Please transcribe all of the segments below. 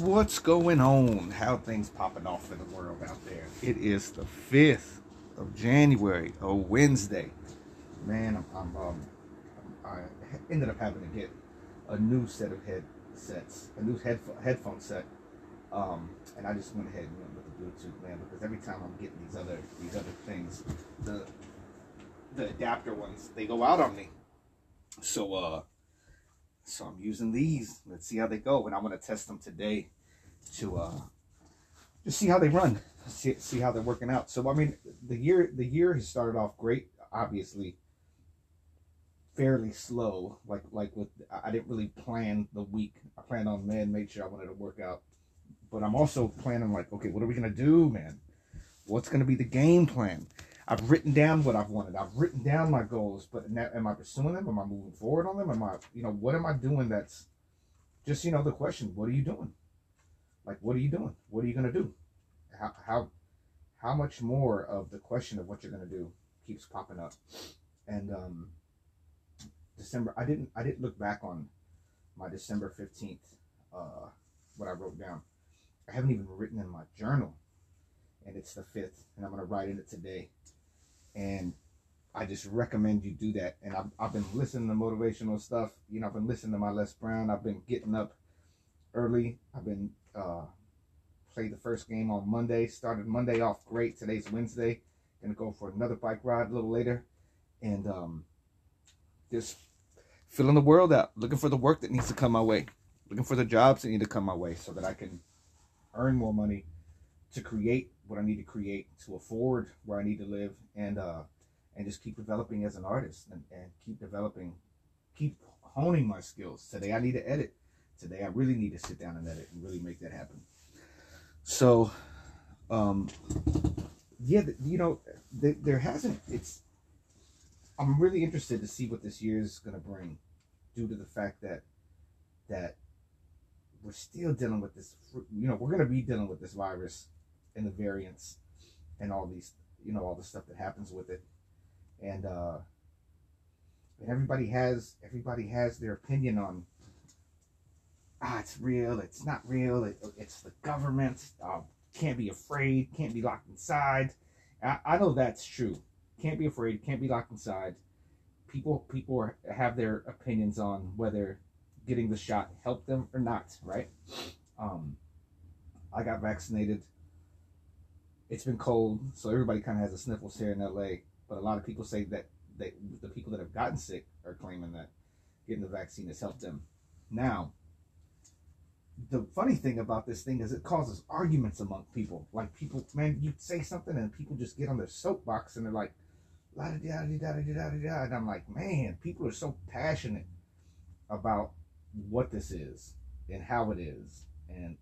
What's going on? How things popping off in the world out there? It is the 5th of January, a Wednesday. Man, I ended up having to get a new set of headsets, a new headphone set, and I just went ahead and went with the Bluetooth, man, because every time I'm getting these other things, the adapter ones, they go out on me. So I'm using these. Let's see how they go. And I'm going to test them today to just see how they run, see how they're working out. So, I mean, the year has started off great, obviously. Fairly slow. I didn't really plan the week. I planned on, man, made sure I wanted to work out. But I'm also planning, like, okay, what are we going to do, man? What's going to be the game plan? I've written down what I've wanted. I've written down my goals, but am I pursuing them? Am I moving forward on them? What am I doing? That's just, the question, what are you doing? Like, what are you doing? What are you going to do? How much more of the question of what you're going to do keeps popping up? And December, I didn't look back on my December 15th, what I wrote down. I haven't even written in my journal, and it's the 5th, and I'm going to write in it today. And I just recommend you do that. And I've been listening to motivational stuff. I've been listening to my Les Brown. I've been getting up early. I've been played the first game on Monday. Started Monday off great. Today's Wednesday. Gonna go for another bike ride a little later. And just filling the world out. Looking for the work that needs to come my way. Looking for the jobs that need to come my way so that I can earn more money to create what I need to create, to afford where I need to live, and just keep developing as an artist, and keep developing, keep honing my skills. Today I need to edit. Today I really need to sit down and edit and really make that happen. So, yeah, there hasn't, I'm really interested to see what this year is going to bring, due to the fact that we're still dealing with this, we're going to be dealing with this virus and the variants and all these, all the stuff that happens with it. And everybody has their opinion on, it's real, it's not real, it's the government, can't be afraid, can't be locked inside. I know that's true. Can't be afraid, can't be locked inside. People have their opinions on whether getting the shot helped them or not, right? I got vaccinated. It's been cold, so everybody kind of has the sniffles here in LA. But a lot of people say that the people that have gotten sick are claiming that getting the vaccine has helped them. Now, the funny thing about this thing is it causes arguments among people. Like, people, man, you say something and people just get on their soapbox and they're like, la-da-da-da-da-da-da-da-da. And I'm like, man, people are so passionate about what this is and how it is. And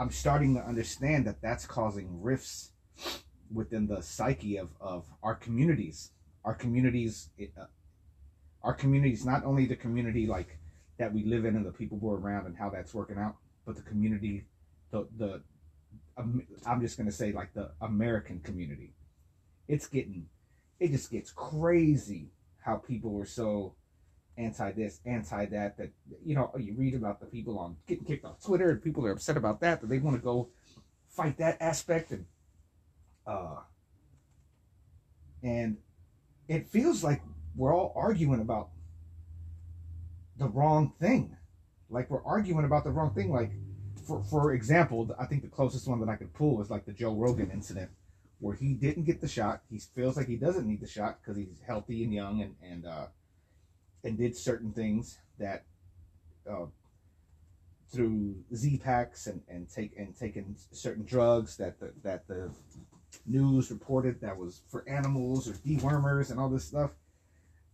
I'm starting to understand that that's causing rifts within the psyche of our communities. Our communities, not only the community like that we live in and the people we're around and how that's working out, but the community, I'm just going to say, like, the American community. It just gets crazy how people were so anti this, anti that, you read about the people on getting kicked off Twitter, and people are upset about that they want to go fight that aspect, and it feels like we're all arguing about the wrong thing. Like, for example, I think the closest one that I could pull was like the Joe Rogan incident, where he didn't get the shot. He feels like he doesn't need the shot because he's healthy and young, and did certain things that through Z-Packs and taking certain drugs that the news reported that was for animals or dewormers and all this stuff.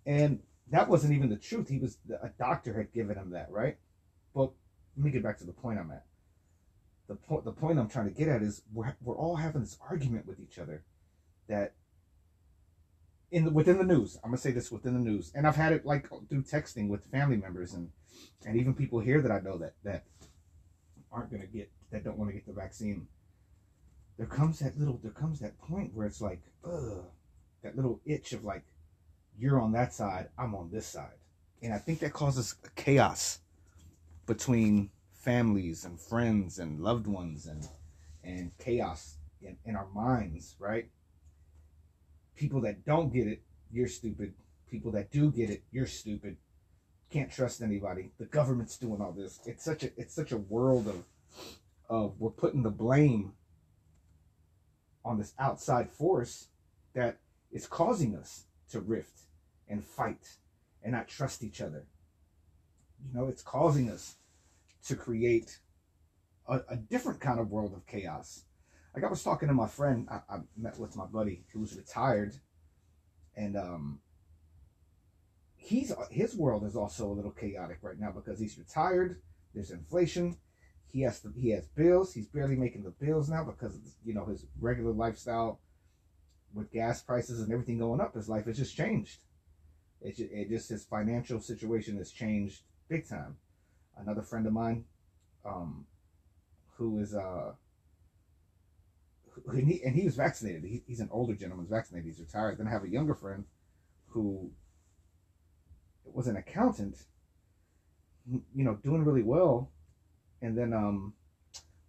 And that wasn't even the truth. A doctor had given him that, right? But let me get back to the point I'm at. The point I'm trying to get at is we're all having this argument with each other that, within the news, I'm going to say this, within the news, and I've had it like through texting with family members and even people here that I know that aren't going to get, that don't want to get the vaccine. There comes that point where it's like, that little itch of like, you're on that side, I'm on this side. And I think that causes chaos. between families and friends and loved ones and chaos in our minds, right? People that don't get it, you're stupid. People that do get it, you're stupid. Can't trust anybody. The government's doing all this. It's such a world of we're putting the blame on this outside force that is causing us to rift and fight and not trust each other. You know, it's causing us to create a different kind of world of chaos. Like I was talking to my friend, I met with my buddy who was retired, and his world is also a little chaotic right now because he's retired. There's inflation. He has bills. He's barely making the bills now because, you know, his regular lifestyle with gas prices and everything going up. His life has just changed. It just his financial situation has changed big time. Another friend of mine, who is he was vaccinated. He's an older gentleman, vaccinated. He's retired. Then I have a younger friend who was an accountant, you know, doing really well, and then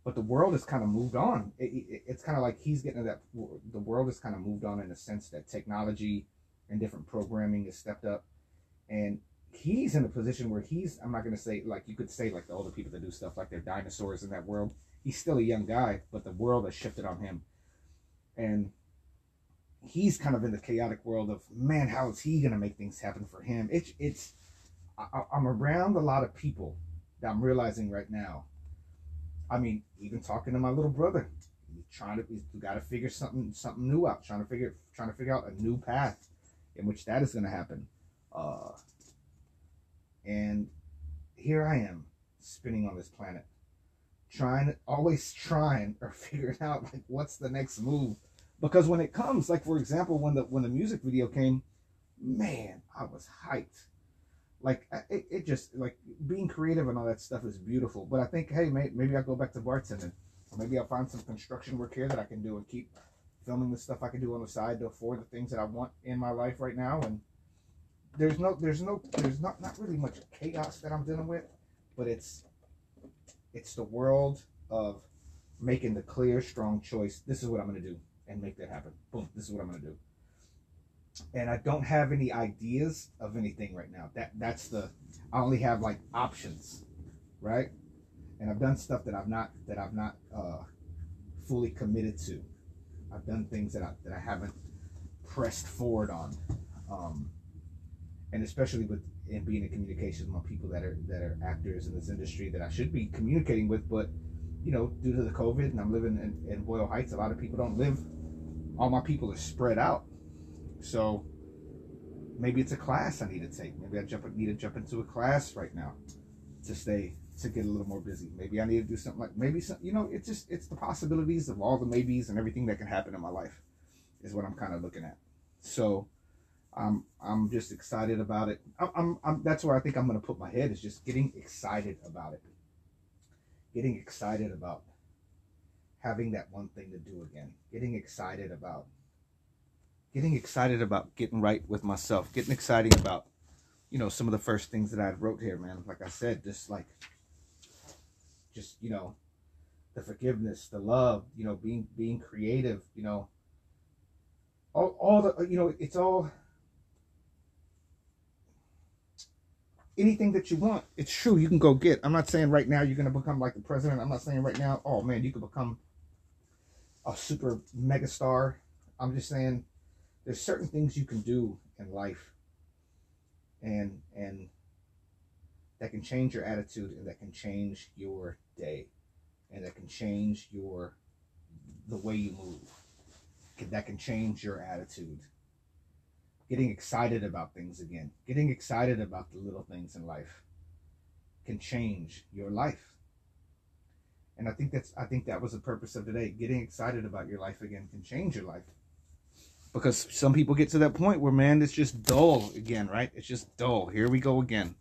but the world has kind of moved on. It's kind of like he's getting to that. The world has kind of moved on in the sense that technology and different programming has stepped up, and he's in a position where I'm not going to say, like, you could say, like, the older people that do stuff like they're dinosaurs in that world. He's still a young guy, but the world has shifted on him, and he's kind of in the chaotic world of, man, how is he going to make things happen for him? I'm around a lot of people that I'm realizing right now. I mean, even talking to my little brother, he's got to figure something new out, trying to figure out a new path in which that is going to happen. And here I am spinning on this planet, always trying or figuring out, like, what's the next move? Because when it comes, like, for example, when the music video came, man, I was hyped. Like, it just, like, being creative and all that stuff is beautiful. But I think, hey, maybe I'll go back to bartending. Or maybe I'll find some construction work here that I can do and keep filming the stuff I can do on the side to afford the things that I want in my life right now. And there's not really much chaos that I'm dealing with, but it's the world of making the clear, strong choice. This is what I'm going to do. And make that happen. Boom. This is what I'm going to do. And I don't have any ideas of anything right now. I only have, like, options, right? And I've done stuff that I've not fully committed to. I've done things that I haven't pressed forward on. And especially in being in communication with people that are actors in this industry that I should be communicating with, but, you know, due to the COVID, and I'm living in Boyle Heights, a lot of people don't live. All my people are spread out. So maybe it's a class I need to take. Maybe I need to jump into a class right now to get a little more busy. Maybe I need to do something you know, it's the possibilities of all the maybes and everything that can happen in my life is what I'm kind of looking at. So I'm just excited about it. That's where I think I'm going to put my head, is just getting excited about it. Getting excited about having that one thing to do again. Getting excited about getting right with myself. Getting excited about, you know, some of the first things that I wrote here, man. Like I said, just, you know, the forgiveness, the love, you know, being creative, you know, all the, you know, it's all, anything that you want, it's true, you can go get. I'm not saying right now you're going to become like the president. I'm not saying right now, oh man, you could become a super mega star. I'm just saying there's certain things you can do in life and that can change your attitude, and that can change your day, and that can change the way you move. That can change your attitude. Getting excited about things again, getting excited about the little things in life can change your life. And I think that was the purpose of today. Getting excited about your life again can change your life. Because some people get to that point where, man, it's just dull again, right? It's just dull. Here we go again.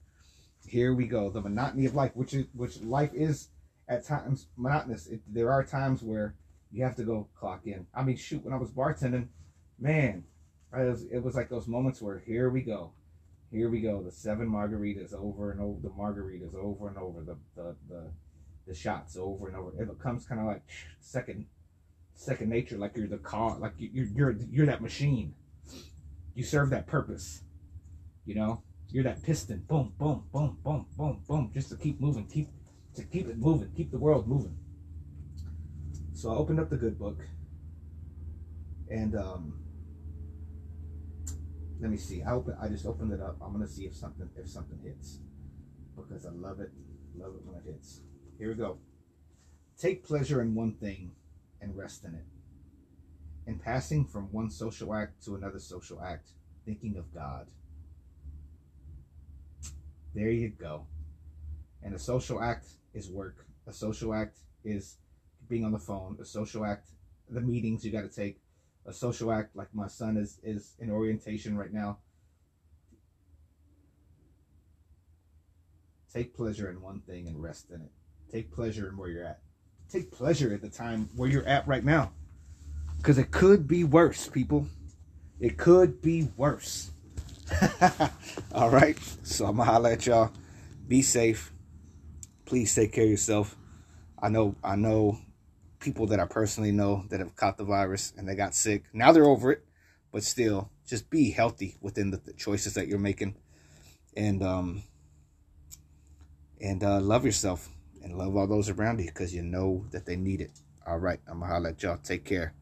Here we go. The monotony of life, which life is at times monotonous. There are times where you have to go clock in. I mean, shoot, when I was bartending, man, it was like those moments where, here we go. Here we go. The seven margaritas over and over. The margaritas over and over. The shots over and over. It becomes kind of like second nature. Like you're the car. Like you're that machine. You serve that purpose. You know. You're that piston. Boom, boom, boom, boom, boom, boom. Just to keep moving. Keep it moving. Keep the world moving. So I opened up the good book. And let me see. I just opened it up. I'm gonna see if something hits, because I love it. Love it when it hits. Here we go. Take pleasure in one thing and rest in it. In passing from one social act to another social act, thinking of God. There you go. And a social act is work. A social act is being on the phone. A social act, the meetings you got to take. A social act, like my son is in orientation right now. Take pleasure in one thing and rest in it. Take pleasure in where you're at. Take pleasure at the time where you're at right now. Because it could be worse, people. It could be worse. All right. So I'm going to holler at y'all. Be safe. Please take care of yourself. I know. People that I personally know that have caught the virus and they got sick. Now they're over it, but still, just be healthy within the choices that you're making, and love yourself and love all those around you, because you know that they need it. All right, I'm gonna holler at y'all. Take care.